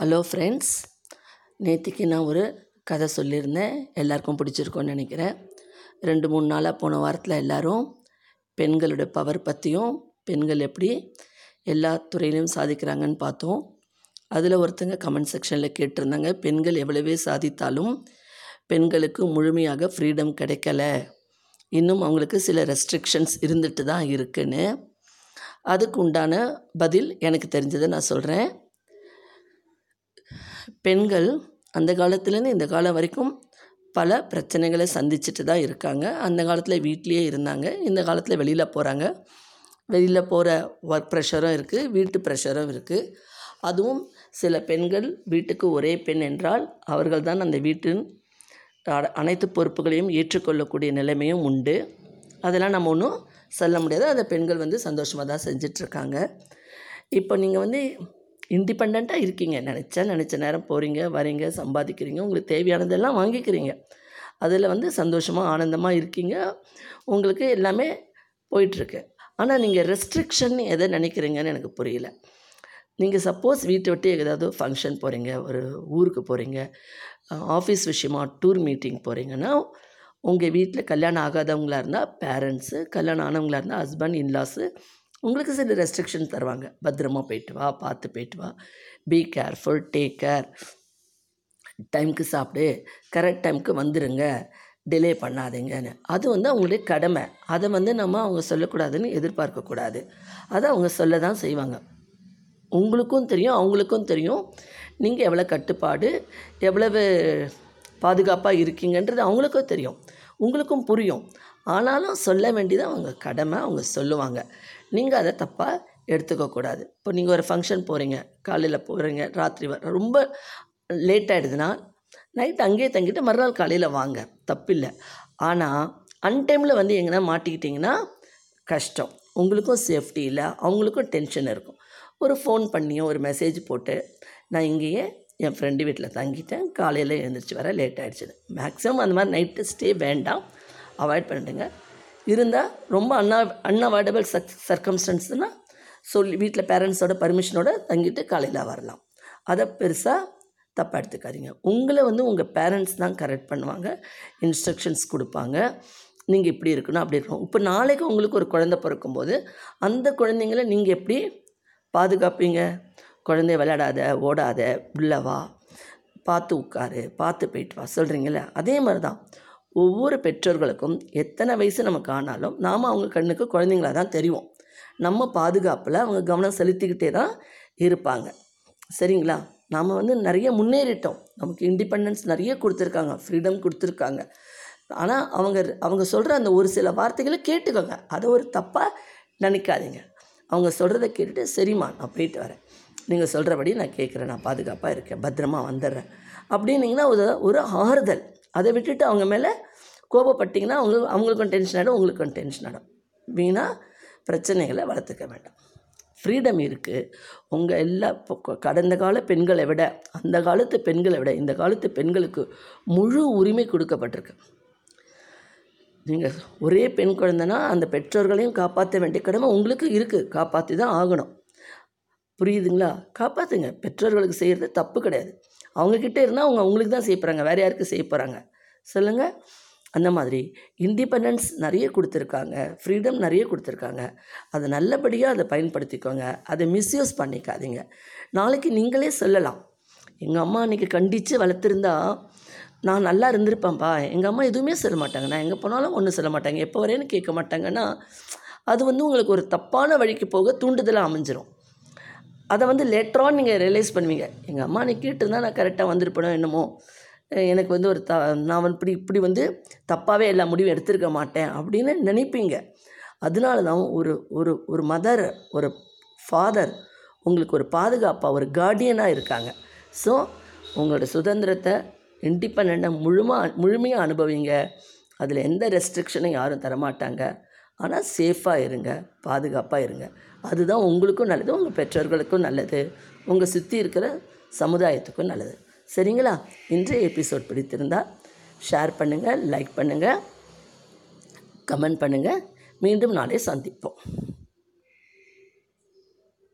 Hello friends, நேற்றுக்கு நான் ஒரு கதை சொல்லியிருந்தேன். எல்லாருக்கும் பிடிச்சிருக்கோன்னு நினைக்கிறேன். 2-3 நாளாக போன வாரத்தில் எல்லோரும் பெண்களோட பவர் பற்றியும் பெண்கள் எப்படி எல்லா துறையிலையும் சாதிக்கிறாங்கன்னு பார்த்தோம். அதில் ஒருத்தங்க கமெண்ட் செக்ஷனில் கேட்டிருந்தாங்க, பெண்கள் எவ்வளவே சாதித்தாலும் பெண்களுக்கு முழுமையாக ஃப்ரீடம் கிடைக்கலை, இன்னும் அவங்களுக்கு சில ரெஸ்ட்ரிக்ஷன்ஸ் இருந்துட்டு தான் இருக்குன்னு. அதுக்கு உண்டான பதில் எனக்கு தெரிஞ்சதை நான் சொல்கிறேன். பெண்கள் அந்த காலத்துலேருந்து இந்த காலம் வரைக்கும் பல பிரச்சனைகளை சந்திச்சுட்டு தான் இருக்காங்க. அந்த காலத்தில் வீட்லேயே இருந்தாங்க, இந்த காலத்தில் வெளியில் போகிறாங்க. வெளியில் போகிற ஒர்க் ப்ரெஷரும் இருக்குது, வீட்டு ப்ரெஷரும் இருக்குது. அதுவும் சில பெண்கள் வீட்டுக்கு ஒரே பெண் என்றால் அவர்கள் தான் அந்த வீட்டின் அனைத்து பொறுப்புகளையும் ஏற்றுக்கொள்ளக்கூடிய நிலைமையும் உண்டு. அதெல்லாம் நம்ம ஒன்றும் சொல்ல முடியாது. அதை பெண்கள் சந்தோஷமாக தான் செஞ்சிட்ருக்காங்க. இப்போ நீங்கள் இண்டிபெண்ட்டாக இருக்கீங்க, நினச்ச நேரம் போகிறீங்க, வரீங்க, சம்பாதிக்கிறீங்க, உங்களுக்கு தேவையானதெல்லாம் வாங்கிக்கிறீங்க. அதில் சந்தோஷமாக ஆனந்தமாக இருக்கீங்க, உங்களுக்கு எல்லாமே போயிட்டுருக்கு. ஆனால் நீங்கள் ரெஸ்ட்ரிக்ஷன் எதை நினைக்கிறீங்கன்னு எனக்கு புரியல. நீங்கள் சப்போஸ் வீட்டை விட்டு ஏதாவது ஃபங்க்ஷன் போகிறீங்க, ஒரு ஊருக்கு போகிறீங்க, ஆஃபீஸ் விஷயமா டூர் மீட்டிங் போகிறீங்கன்னா, உங்கள் வீட்டில் கல்யாணம் ஆகாதவங்களாக இருந்தால் பேரண்ட்ஸு, கல்யாணம் ஆனவங்களாக இருந்தால் ஹஸ்பண்ட், இன்லாஸு, உங்களுக்கு சில ரெஸ்ட்ரிக்ஷன் தருவாங்க. பத்திரமா போயிட்டு வா, பார்த்து போயிட்டு வா, பி கேர்ஃபுல், டேக் கேர், டைமுக்கு சாப்பிடு, கரெக்ட் டைமுக்கு வந்துடுங்க, டிலே பண்ணாதீங்கன்னு. அது அவங்களுடைய கடமை. அதை நம்ம அவங்க சொல்லக்கூடாதுன்னு எதிர்பார்க்கக்கூடாது. அதை அவங்க சொல்ல தான் செய்வாங்க. உங்களுக்கும் தெரியும், அவங்களுக்கும் தெரியும் நீங்கள் எவ்வளோ கட்டுப்பாடு, எவ்வளவு பாதுகாப்பாக இருக்கீங்கன்றது அவங்களுக்கும் தெரியும், உங்களுக்கும் புரியும். ஆனாலும் சொல்ல வேண்டியது அவங்க கடமை, அவங்க சொல்லுவாங்க. நீங்கள் அதை தப்பாக எடுத்துக்கக்கூடாது. இப்போ நீங்கள் ஒரு ஃபங்க்ஷன் போகிறீங்க, காலையில் போகிறீங்க, ராத்திரி ரொம்ப லேட் ஆகிடுதுன்னா நைட் அங்கேயே தங்கிட்டு மறுநாள் காலையில் வாங்க, தப்பில்லை. ஆனால் அன்டைமில் எங்கன்னா மாட்டிக்கிட்டிங்கன்னா கஷ்டம். உங்களுக்கும் சேஃப்டி இல்லை, அவங்களுக்கும் டென்ஷன் இருக்கும். ஒரு ஃபோன் பண்ணியோ ஒரு மெசேஜ் போட்டு, நான் இங்கேயே என் ஃப்ரெண்டு வீட்டில் தங்கிட்டேன், காலையில் எழுந்திரிச்சு வர லேட் ஆகிடுச்சிது. மேக்ஸிமம் அந்த மாதிரி நைட்டு ஸ்டே வேண்டாம், அவாய்ட் பண்ணிடுங்க. இருந்தால் ரொம்ப அன்அவாய்டபிள் சர்க்கம்ஸ்டன்ஸ்னால் சொல்லி வீட்டில் பேரண்ட்ஸோட பர்மிஷனோடு தங்கிட்டு காலையில் வரலாம். அதை பெருசாக தப்பாக எடுத்துக்காதீங்க. உங்களை உங்கள் பேரண்ட்ஸ் தான் கரெக்ட் பண்ணுவாங்க, இன்ஸ்ட்ரக்ஷன்ஸ் கொடுப்பாங்க, நீங்கள் இப்படி இருக்கணும், அப்படி இருக்கணும். இப்போ நாளைக்கு உங்களுக்கு ஒரு குழந்தை பிறக்கும்போது அந்த குழந்தைங்கள நீங்கள் எப்படி பாதுகாப்பீங்க? குழந்தைய விளையாடாத, ஓடாத, உள்ளவா, பார்த்து உட்காரு, பார்த்து போயிட்டு வா சொல்கிறீங்களே. அதே மாதிரி தான் ஒவ்வொரு பெற்றோர்களுக்கும் எத்தனை வயசு நமக்கு ஆனாலும் நாம் அவங்க கண்ணுக்கு குழந்தைங்களா தான் தெரியும். நம்ம பாதுகாப்பில் அவங்க கவனம் செலுத்திக்கிட்டே தான் இருப்பாங்க. சரிங்களா? நாம் நிறைய முன்னேறிட்டோம், நமக்கு இண்டிபெண்டன்ஸ் நிறைய கொடுத்துருக்காங்க, ஃப்ரீடம் கொடுத்துருக்காங்க. ஆனால் அவங்க சொல்கிற அந்த ஒரு சில வார்த்தைகளை கேட்டுக்கோங்க. அதை ஒரு தப்பாக நினைக்காதீங்க. அவங்க சொல்கிறத கேட்டுட்டு, சரிம்மா நான் போயிட்டு வரேன், நீங்கள் சொல்கிறபடி நான் கேட்குறேன், நான் பாதுகாப்பாக இருக்கேன், பத்திரமா வந்துடுறேன் அப்படின்னிங்கன்னா ஒரு ஆறுதல். அதை விட்டுட்டு அவங்க மேலே கோபப்பட்டிங்கன்னா அவங்களுக்கும் டென்ஷன் ஆகிடும், உங்களுக்கும் டென்ஷன் ஆகிடும். வீணாக பிரச்சனைகளை வளர்த்துக்க வேண்டாம். ஃப்ரீடம் இருக்குது. உங்கள் எல்லா கடந்த கால பெண்களை விட அந்த காலத்து பெண்களை விட இந்த காலத்து பெண்களுக்கு முழு உரிமை கொடுக்கப்பட்டிருக்கு. நீங்கள் ஒரே பெண் குழந்தைன்னா அந்த பெற்றோர்களையும் காப்பாற்ற வேண்டிய கடமை உங்களுக்கு இருக்குது, காப்பாற்றி தான் ஆகணும். புரியுதுங்களா? காப்பாற்றுங்க. பெற்றோர்களுக்கு செய்கிறது தப்பு கிடையாது. அவங்கக்கிட்ட இருந்தால் அவங்களுக்கு தான் செய்ய போகிறாங்க, வேறு யாருக்கு செய்ய போகிறாங்க சொல்லுங்கள்? அந்த மாதிரி இண்டிபெண்டன்ஸ் நிறைய கொடுத்துருக்காங்க, ஃப்ரீடம் நிறைய கொடுத்துருக்காங்க. அதை நல்லபடியாக அதை பயன்படுத்திக்கோங்க. அதை மிஸ்யூஸ் பண்ணிக்காதீங்க. நாளைக்கு நீங்களே சொல்லலாம், எங்கள் அம்மா அன்றைக்கி கண்டித்து வளர்த்துருந்தா நான் நல்லா இருந்திருப்பேன்ப்பா, எங்கள் அம்மா எதுவுமே சொல்ல மாட்டாங்க, நான் எங்கே போனாலும் ஒன்றும் சொல்ல மாட்டாங்க, எப்போ வரேன்னு கேட்க மாட்டாங்கன்னா அது உங்களுக்கு ஒரு தப்பான வழிக்கு போக தூண்டுதலாக அமைஞ்சிரும். அதை லேட்டராக நீங்கள் ரியலைஸ் பண்ணுவீங்க, எங்கள் அம்மா நீ கேட்டிருந்தா நான் கரெக்டாக வந்திருப்பேனோ என்னமோ, எனக்கு ஒரு நான் இப்படி தப்பாகவே எல்லா முடிவும் எடுத்திருக்க மாட்டேன் அப்படின்னு நினைப்பீங்க. அதனால தான் ஒரு ஒரு ஒரு மதர், ஒரு ஃபாதர் உங்களுக்கு ஒரு பாதுகாப்பாக ஒரு கார்டியனாக இருக்காங்க. ஸோ உங்களோட சுதந்திரத்தை இண்டிபெண்ட்டாக முழுமையாக அனுபவிங்க. அதில் எந்த ரெஸ்ட்ரிக்ஷனும் யாரும் தரமாட்டாங்க. ஆனால் சேஃபாக இருங்க, பாதுகாப்பாக இருங்க. அதுதான் உங்களுக்கும் நல்லது, உங்கள் பெற்றோர்களுக்கும் நல்லது, உங்கள் சுற்றி இருக்கிற சமுதாயத்துக்கும் நல்லது. சரிங்களா? இன்றைய எபிசோட் பிடித்திருந்தால் ஷேர் பண்ணுங்கள், லைக் பண்ணுங்கள், கமெண்ட் பண்ணுங்கள். மீண்டும் நாளை சந்திப்போம்.